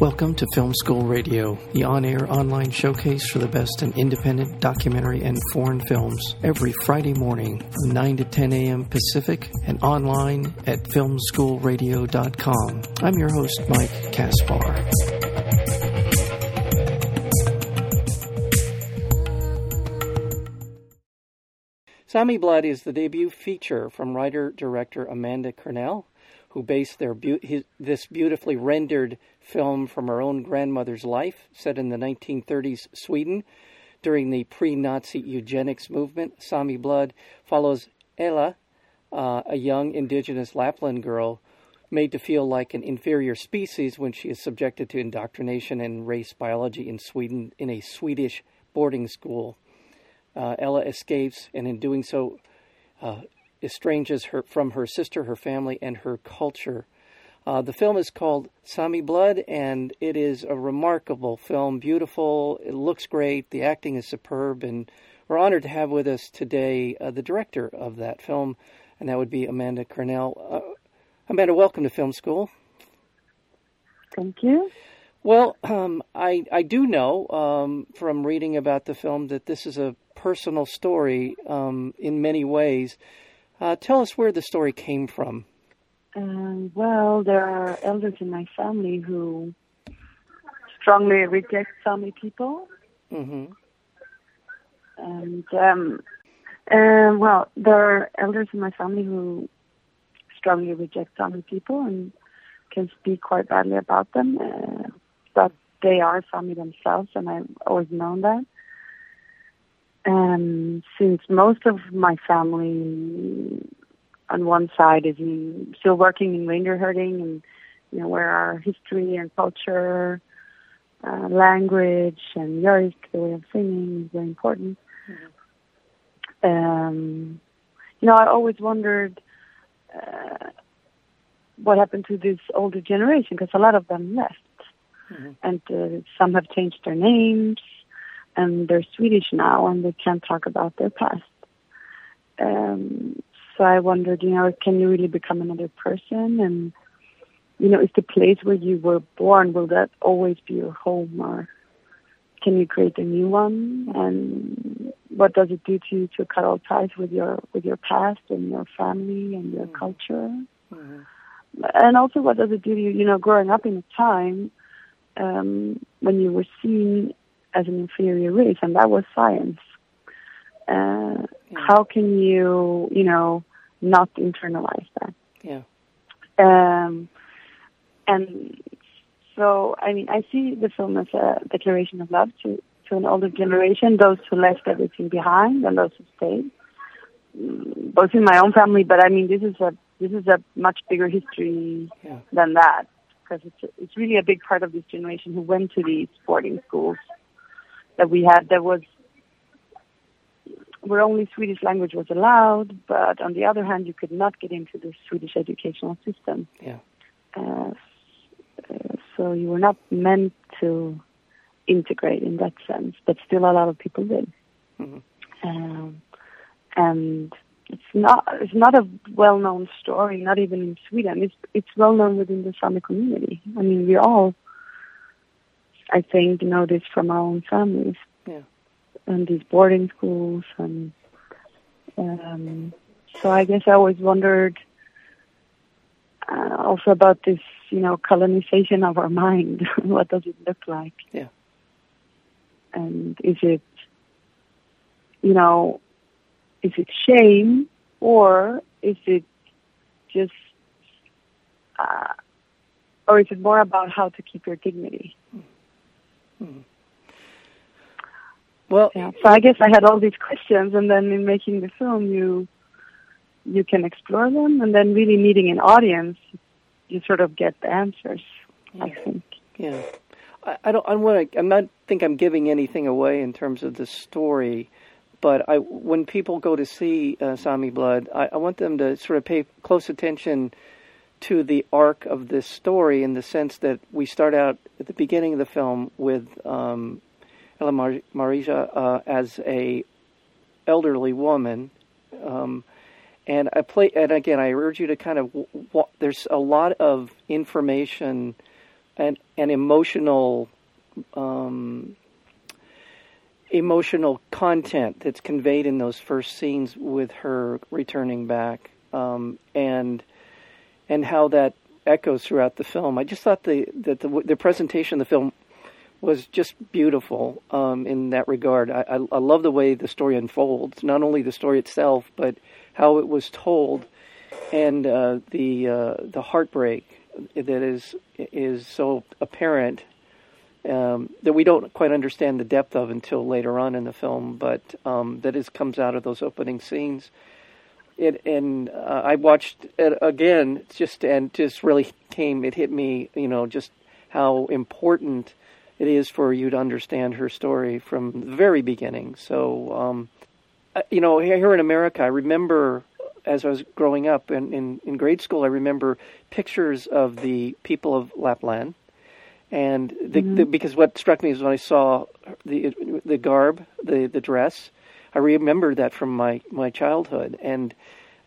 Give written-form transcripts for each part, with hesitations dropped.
Welcome to Film School Radio, the on-air online showcase for the best in independent documentary and foreign films, every Friday morning from 9 to 10 a.m. Pacific and online at filmschoolradio.com. I'm your host, Mike Kaspar. Sami Blood is the debut feature from writer-director Amanda Kernell, who based this beautifully rendered film from her own grandmother's life, set in the 1930s Sweden. During the pre-Nazi eugenics movement, Sami Blood follows Ella, a young indigenous Lapland girl, made to feel like an inferior species when she is subjected to indoctrination in race biology in Sweden in a Swedish boarding school. Ella escapes, and in doing so, estranges her from her sister, her family, and her culture. The film is called Sami Blood, and it is a remarkable film, beautiful, it looks great, the acting is superb, and we're honored to have with us today the director of that film, and that would be Amanda Kernell. Amanda, welcome to Film School. Thank you. Well, I do know from reading about the film that this is a personal story in many ways. Tell us where the story came from. Well, there are elders in my family who strongly reject Sami people. Mm-hmm. And can speak quite badly about them. But they are Sami themselves, and I've always known that. And since most of my family on one side is still working in reindeer herding, and you know where our history and culture, language and Yorick, the way of singing, is very important. Mm-hmm. I always wondered what happened to this older generation, because a lot of them left, mm-hmm. and some have changed their names. And they're Swedish now, and they can't talk about their past. So I wondered, can you really become another person? And, is the place where you were born, will that always be your home? Or can you create a new one? And what does it do to you to cut all ties with your past and your family and your mm-hmm. culture? Mm-hmm. And also, what does it do to you, growing up in a time when you were seen as an inferior race, and that was science. How can you, not internalize that? Yeah. And so, I see the film as a declaration of love to an older generation, those who left everything behind and those who stayed, both in my own family. But this is a much bigger history than that, because it's really a big part of this generation who went to these boarding schools that we had, where only Swedish language was allowed, but on the other hand, you could not get into the Swedish educational system. Yeah. So you were not meant to integrate in that sense, but still a lot of people did. Mm-hmm. And it's not a well-known story, not even in Sweden. It's well-known within the Sami community. We all, I think, know this from our own families, and these boarding schools, and so I guess I always wondered also about this, colonization of our mind. What does it look like? Yeah. And is it shame, or is it just, or is it more about how to keep your dignity? Hmm. Well, so I guess I had all these questions, and then in making the film, you can explore them, and then really meeting an audience, you sort of get the answers. Yeah. I think. Yeah, I'm not think I'm giving anything away in terms of the story, but when people go to see Sami Blood, I want them to sort of pay close attention to the arc of this story, in the sense that we start out at the beginning of the film with Ella Marija as a elderly woman, and again I urge you to kind of there's a lot of information an emotional emotional content that's conveyed in those first scenes with her returning back, and how that echoes throughout the film. I just thought the presentation of the film was just beautiful in that regard. I love the way the story unfolds, not only the story itself, but how it was told, and the heartbreak that is so apparent that we don't quite understand the depth of until later on in the film, but that comes out of those opening scenes. I watched it again, just really hit me, just how important it is for you to understand her story from the very beginning. So, here in America, I remember as I was growing up in grade school, I remember pictures of the people of Lapland. And because what struck me is when I saw the garb, the dress, I remembered that from my childhood. And,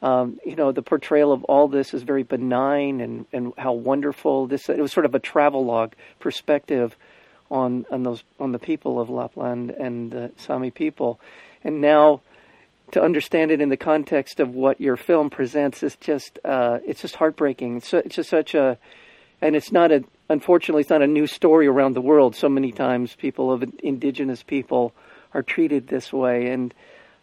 the portrayal of all this is very benign and how wonderful this. It was sort of a travelogue perspective on the people of Lapland and the Sami people. And now to understand it in the context of what your film presents is just heartbreaking. It's just such a, and it's not a. Unfortunately, it's not a new story around the world. So many times people of indigenous people are treated this way. And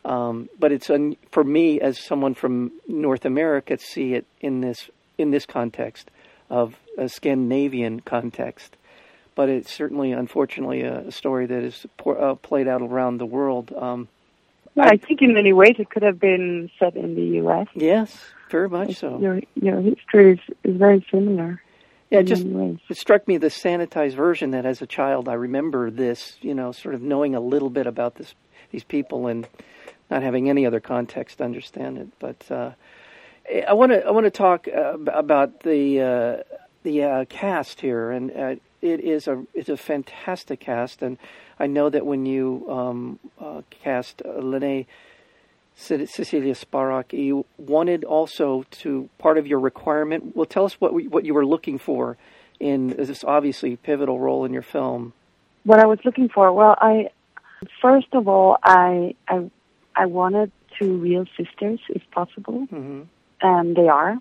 but it's for me as someone from North America to see it in this context of a Scandinavian context. But it's certainly, unfortunately, a story that is played out around the world. I think in many ways it could have been set in the U.S. Yes, very much so. Your history is very similar. Yeah, it struck me the sanitized version that as a child I remember this, sort of knowing a little bit about these people and not having any other context to understand it. But I want to talk about the cast here, and it's a fantastic cast. And I know that when you cast Lene Cecilia Sparrok, you wanted also to, part of your requirement, well, tell us what you were looking for in this obviously pivotal role in your film. What I was looking for, well, I wanted two real sisters, if possible, and they are.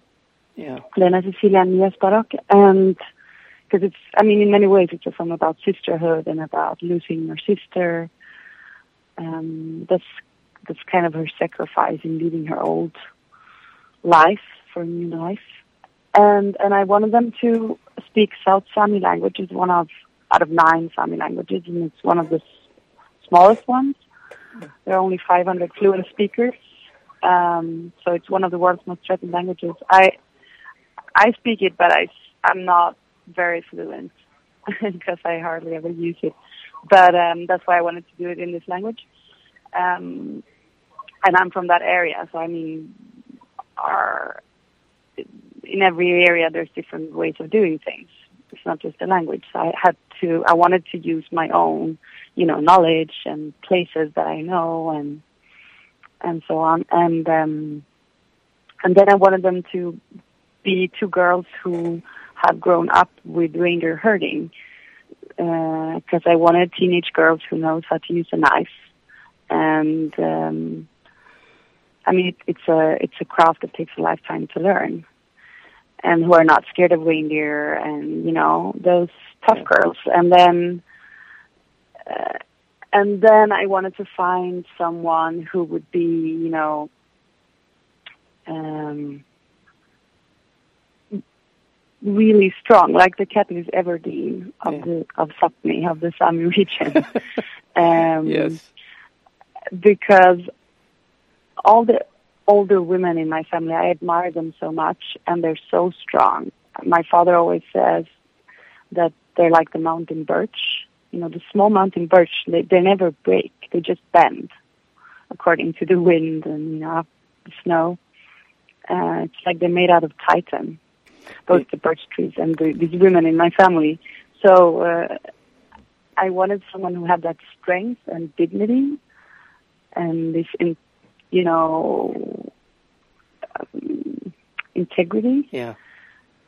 Yeah, Lene Cecilia and Mia Sparok, and because it's, in many ways, it's a film about sisterhood and about losing your sister. That's kind of her sacrifice in leaving her old life for a new life. And I wanted them to speak South Sami language. It's one out of 9 Sami languages, and it's one of the smallest ones. There are only 500 fluent speakers. So it's one of the world's most threatened languages. I speak it, but I'm not very fluent because I hardly ever use it. But that's why I wanted to do it in this language. And I'm from that area, so in every area there's different ways of doing things. It's not just the language. So I wanted to use my own, knowledge and places that I know and so on. And then I wanted them to be two girls who have grown up with reindeer herding, because I wanted teenage girls who knows how to use a knife. And it's a craft that takes a lifetime to learn, and who are not scared of reindeer, and those tough girls. And then I wanted to find someone who would be really strong, like the captain is Everdeen of Sápmi, of the Sami region. Yes. Because all the older women in my family, I admire them so much, and they're so strong. My father always says that they're like the mountain birch. The small mountain birch, they never break. They just bend according to the wind and, the snow. It's like they're made out of titan, both the birch trees and these women in my family. So I wanted someone who had that strength and dignity. And this, integrity. Yeah.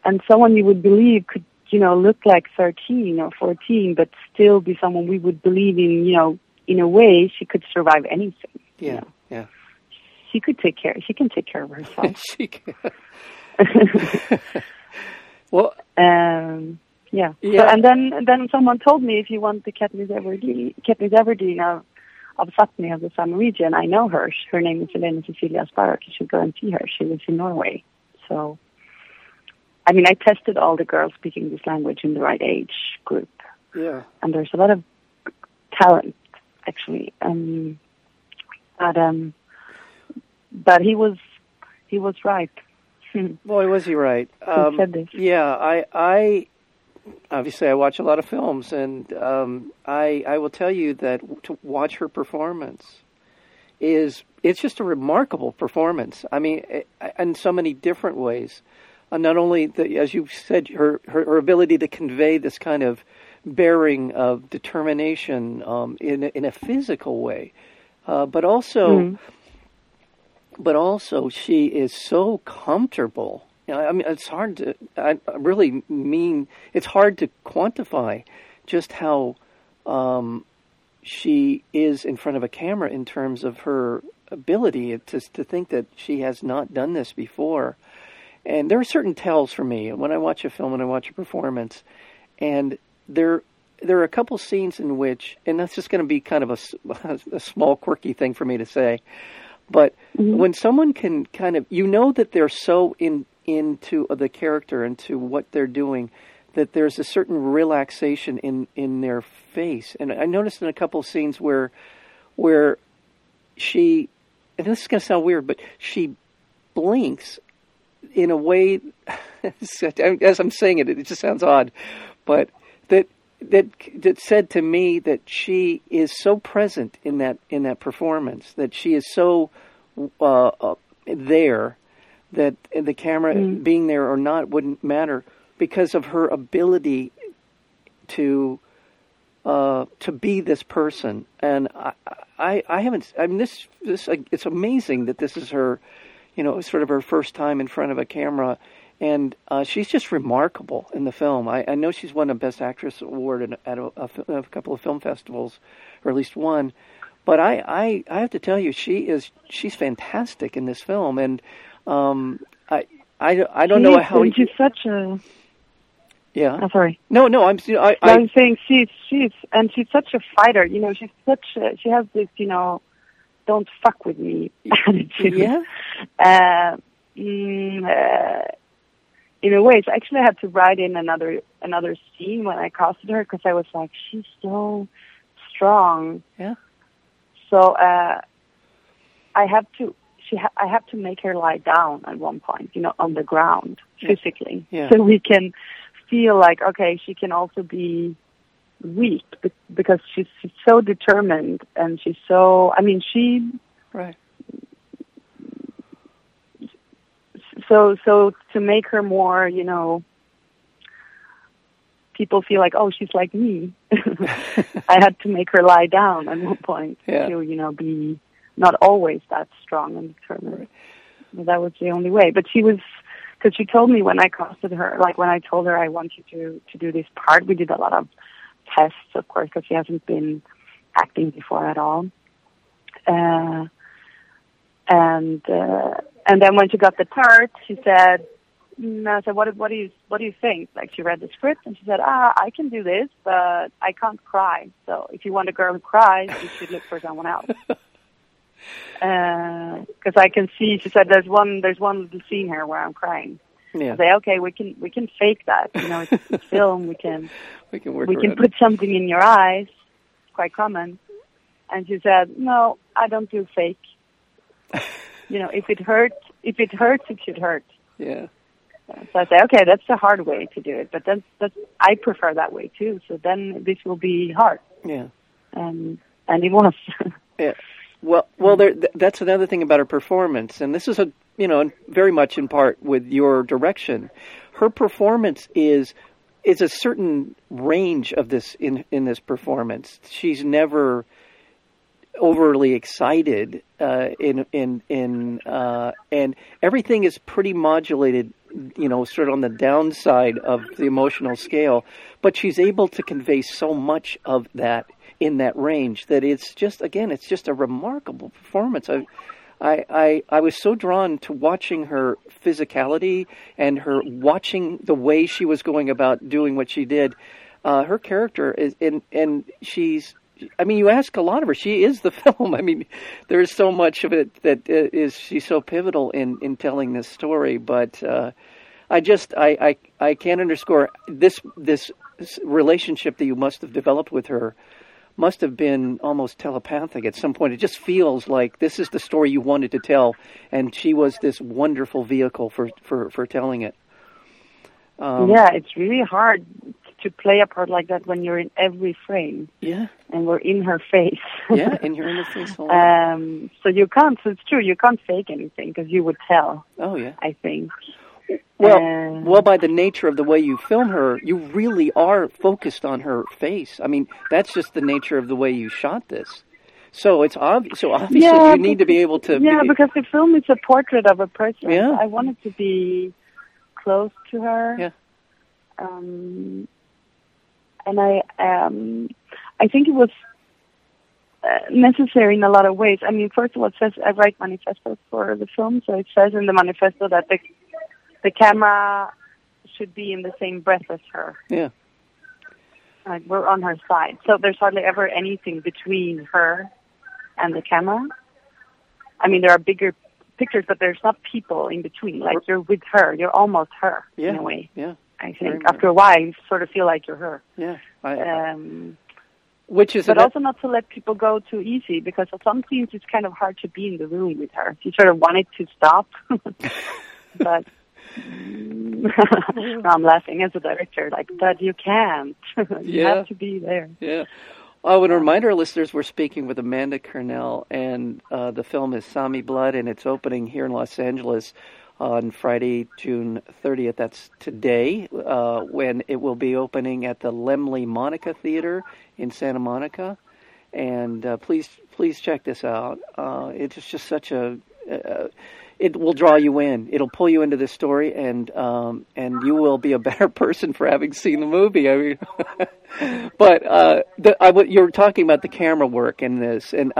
And someone you would believe could you know, look like 13 or 14, but still be someone we would believe in, you know, in a way she could survive anything. Yeah, you know? Yeah. She could take care. She can take care of herself. She can. Well, yeah. So, and then someone told me, if you want the Katniss Everdeen of Sápmi, of the Sami region, I know her. Her name is Lene Cecilia Sparrok. You should go and see her. She lives in Norway. So, I mean, I tested all the girls speaking this language in the right age group. Yeah. And there's a lot of talent, actually. But he was right. Boy, was he right. He said this. Yeah, I obviously I watch a lot of films, and I will tell you that to watch her performance it's just a remarkable performance. I mean, in so many different ways. Not only, as you said, her ability to convey this kind of bearing of determination in a physical way, but also... Mm. But also, she is so comfortable. You know, I mean, it's hard to. I really mean it's hard to quantify just how she is in front of a camera in terms of her ability to think that she has not done this before. And there are certain tells for me when I watch a film and I watch a performance, and there are a couple scenes in which, and that's just going to be kind of a small quirky thing for me to say. But when someone can kind of, you know, that they're so into the character, into what they're doing, that there's a certain relaxation in their face. And I noticed in a couple of scenes where she, and this is going to sound weird, but she blinks in a way, as I'm saying it just sounds odd, but that said to me that she is so present in that performance, that she is so there, that the camera being there or not wouldn't matter, because of her ability to be this person. And I haven't. I mean, this it's amazing that this is her, you know, sort of her first time in front of a camera. And she's just remarkable in the film. I know she's won a Best Actress award at a couple of film festivals, or at least one. But I have to tell you, she's fantastic in this film. And I don't know how she's such a. Yeah. Oh, sorry. No. I'm saying she's such a fighter. You know, she has this, you know, don't fuck with me attitude. Yeah. In a way, so actually I had to write in another scene when I casted her, because I was like, she's so strong. Yeah. So I have to make her lie down at one point, you know, on the ground physically, yeah. So we can feel like, okay, she can also be weak, because she's so determined, and she's so. I mean, she. Right. So to make her more, you know, people feel like, oh, she's like me. I had to make her lie down at one point to, you know, be not always that strong and determined. Right. That was the only way. But she was, because she told me when I casted her, like when I told her I want you to do this part, we did a lot of tests, of course, because she hasn't been acting before at all. And then when she got the part, she said, I said, what do you think? Like, she read the script, and she said, I can do this, but I can't cry. So if you want a girl who cries, you should look for someone else. Because I can see, she said, there's one little scene here where I'm crying. Yeah. I say, okay, we can fake that. You know, it's film. We can put something in your eyes. It's quite common. And she said, no, I don't do fake. You know, if it hurts, it should hurt. Yeah. So I say, okay, that's the hard way to do it, but that's I prefer that way too. So then this will be hard. Yeah. And it was. Yeah. Well, that's another thing about her performance, and this is a, you know, very much in part with your direction. Her performance is a certain range of this in this performance. She's never overly excited, and everything is pretty modulated you know, sort of on the downside of the emotional scale, but she's able to convey so much of that in that range that it's just, again, it's just a remarkable performance. I was so drawn to watching her physicality and her watching the way she was going about doing what she did. Her character is, and she's, I mean, you ask a lot of her. She is the film. I mean, there is so much of it that is, she's so pivotal in telling this story. But I can't underscore this relationship that you must have developed with her. Must have been almost telepathic at some point. It just feels like this is the story you wanted to tell, and she was this wonderful vehicle for telling it. Yeah, it's really hard to play a part like that when you're in every frame. Yeah, and we're in her face. Yeah, and you're in her face. All right. So you can't. So it's true. You can't fake anything because you would tell. Oh yeah, I think. Well, by the nature of the way you film her, you really are focused on her face. I mean, that's just the nature of the way you shot this. So it's obviously you need to be able to... Yeah, because the film is a portrait of a person. Yeah. I wanted to be close to her. Yeah. And I think it was necessary in a lot of ways. I mean, first of all, it says I write manifestos for the film, so it says in the manifesto that the camera should be in the same breath as her. Yeah. Like we're on her side. So there's hardly ever anything between her and the camera. I mean, there are bigger pictures, but there's not people in between. Like you're with her. You're almost her in a way. Yeah. I think after a while, you sort of feel like you're her. Yeah. Which is but also not to let people go too easy, because at some scenes it's kind of hard to be in the room with her. You sort of want it to stop. But... Now I'm laughing as a director, like, but you can't. You have to be there. Yeah. I would remind our listeners we're speaking with Amanda Kernell, and the film is Sami Blood, and it's opening here in Los Angeles on Friday, June 30th. That's today, when it will be opening at the Lemley Monica Theater in Santa Monica. And please check this out. It's just such a... it will draw you in. It'll pull you into this story, and you will be a better person for having seen the movie. I mean, but you're talking about the camera work in this, and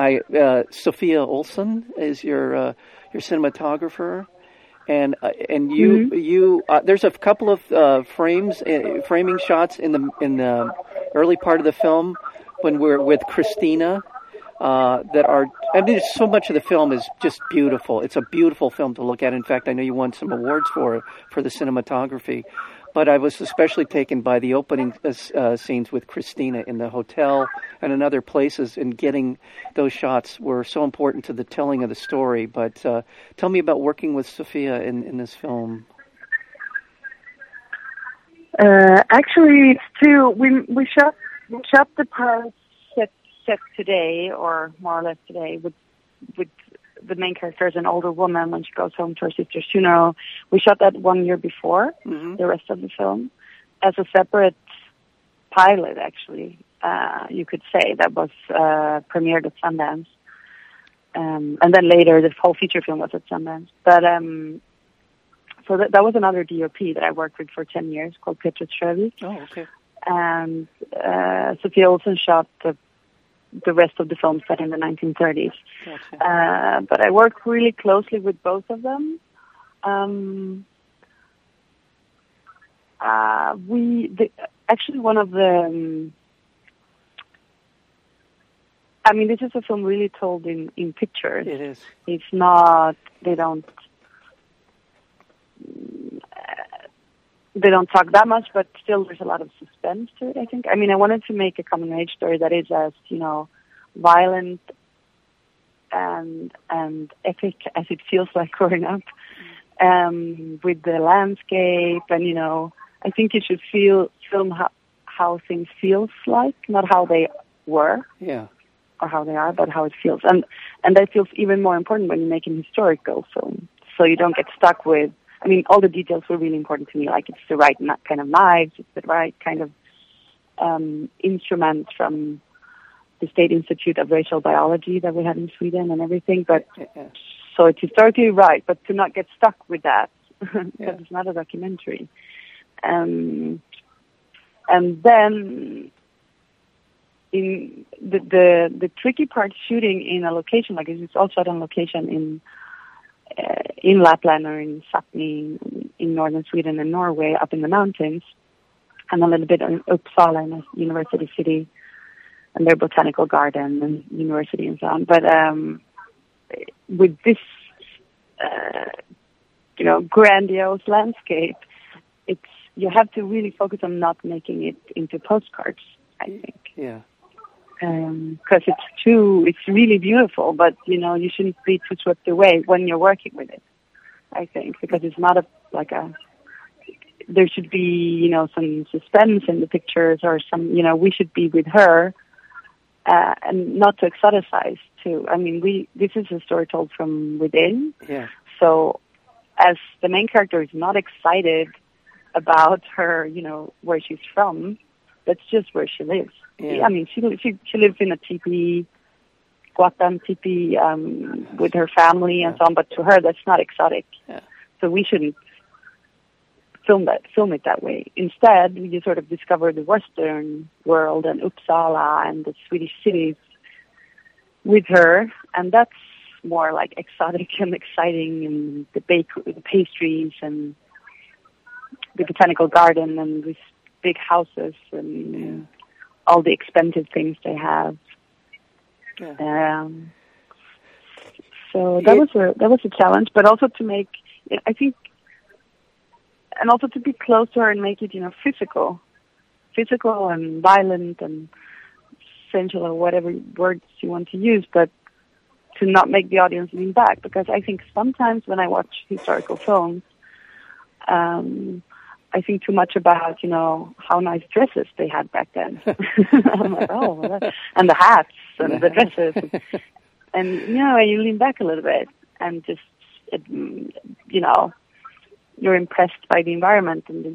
Sophia Olsen is your cinematographer, and you there's a couple of framing shots in the early part of the film when we're with Christina. So much of the film is just beautiful. It's a beautiful film to look at. In fact, I know you won some awards for the cinematography, but I was especially taken by the opening scenes with Christina in the hotel and in other places, and getting those shots were so important to the telling of the story. But tell me about working with Sophia in this film. Actually, it's two. We shot the parts today, or more or less today, with the main character is an older woman when she goes home to her sister's funeral. We shot that 1 year before the rest of the film as a separate pilot, actually. You could say that was premiered at Sundance. And then later the whole feature film was at Sundance. But so that was another DOP that I worked with for 10 years called Petra Trevi. Oh, okay. And Sophia Olsen shot the rest of the film set in the 1930s. Gotcha. But I worked really closely with both of them. Actually one of the... I mean, this is a film really told in pictures. It is. It's not... They don't talk that much, but still there's a lot of suspense to it, I think. I mean, I wanted to make a coming-of-age story that is as, you know, violent and epic as it feels like growing up, with the landscape. And, you know, I think you should film how things feels like, not how they were or how they are, but how it feels. And that feels even more important when you make an historical film, so you don't get stuck with... I mean, all the details were really important to me, like it's the right kind of knives, it's the right kind of instruments from the State Institute of Racial Biology that we had in Sweden and everything. But so it's historically right, but to not get stuck with that but it's not a documentary. And then in the tricky part, shooting in a location like this, it's all shot on location in Lapland or in Sápmi, in northern Sweden and Norway, up in the mountains, and a little bit in Uppsala, in a university city, and their botanical garden and university and so on. But with this, grandiose landscape, you have to really focus on not making it into postcards, I think. Yeah. Because it's really beautiful, but, you shouldn't be too swept away when you're working with it, I think, because it's not there should be, some suspense in the pictures or some, we should be with her, and not to exoticize too. I mean, this is a story told from within. Yeah. So as the main character is not excited about her, where she's from, that's just where she lives. Yeah. I mean, she lives in a teepee, Guatan teepee, with her family and so on. But to her, that's not exotic. Yeah. So we shouldn't film it that way. Instead, you sort of discover the Western world and Uppsala and the Swedish cities with her, and that's more like exotic and exciting, and the bakery, the pastries, and the botanical garden, and these big houses, and all the expensive things they have. Yeah. So that was a challenge, but also to make, I think, and also to be close to her and make it, physical and violent and sensual, or whatever words you want to use, but to not make the audience lean back, because I think sometimes when I watch historical films, I think too much about, how nice dresses they had back then. I'm like, and the hats and the dresses. And, you lean back a little bit and just, you're impressed by the environment and,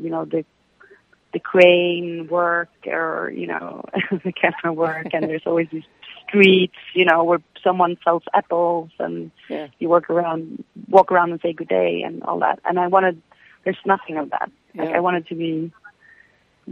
the crane work or, the camera work. And there's always these streets, where someone sells apples and you walk around and say good day and all that. And there's nothing of that. Like, I wanted to be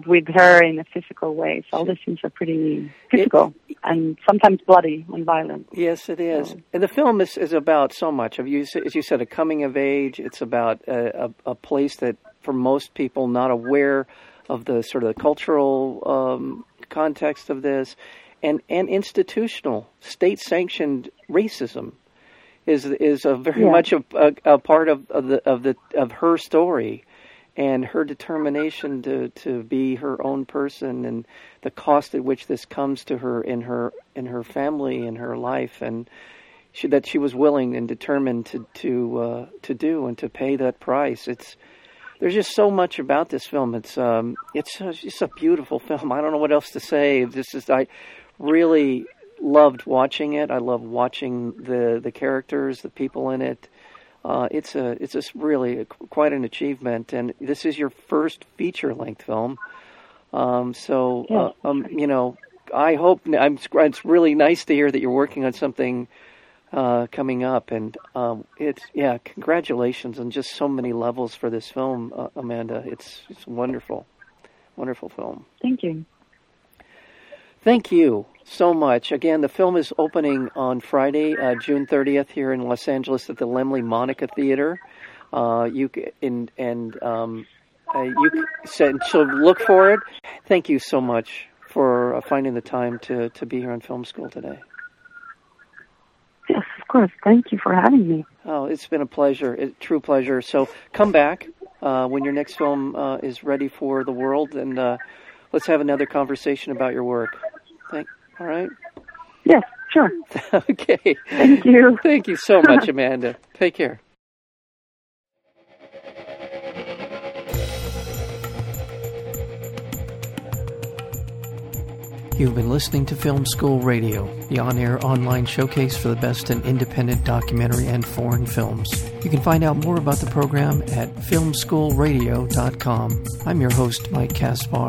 with her in a physical way. So all these things are pretty physical and sometimes bloody and violent. Yes, it is. So. And the film is about so much. As you said, a coming of age. It's about a place that, for most people, not aware of the sort of the cultural context of this. And institutional, state-sanctioned racism is a very much a part of her story, and her determination to be her own person, and the cost at which this comes to her in her family, in her life, and that she was willing and determined to do and to pay that price. There's just so much about this film. It's just a beautiful film. I don't know what else to say. I really loved watching it. I love watching the characters, the people in it. It's really quite an achievement, and this is your first feature-length film. I hope it's really nice to hear that you're working on something coming up, and congratulations on just so many levels for this film, Amanda. It's a wonderful film. Thank you. Thank you so much. Again, the film is opening on Friday, June 30th, here in Los Angeles at the Lemley Monica Theater. So look for it. Thank you so much for finding the time to be here on Film School today. Yes, of course. Thank you for having me. Oh, it's been a pleasure, a true pleasure. So come back when your next film is ready for the world, and let's have another conversation about your work. All right? Yes, sure. Okay. Thank you. Thank you so much, Amanda. Take care. You've been listening to Film School Radio, the on-air online showcase for the best in independent documentary and foreign films. You can find out more about the program at filmschoolradio.com. I'm your host, Mike Kaspar.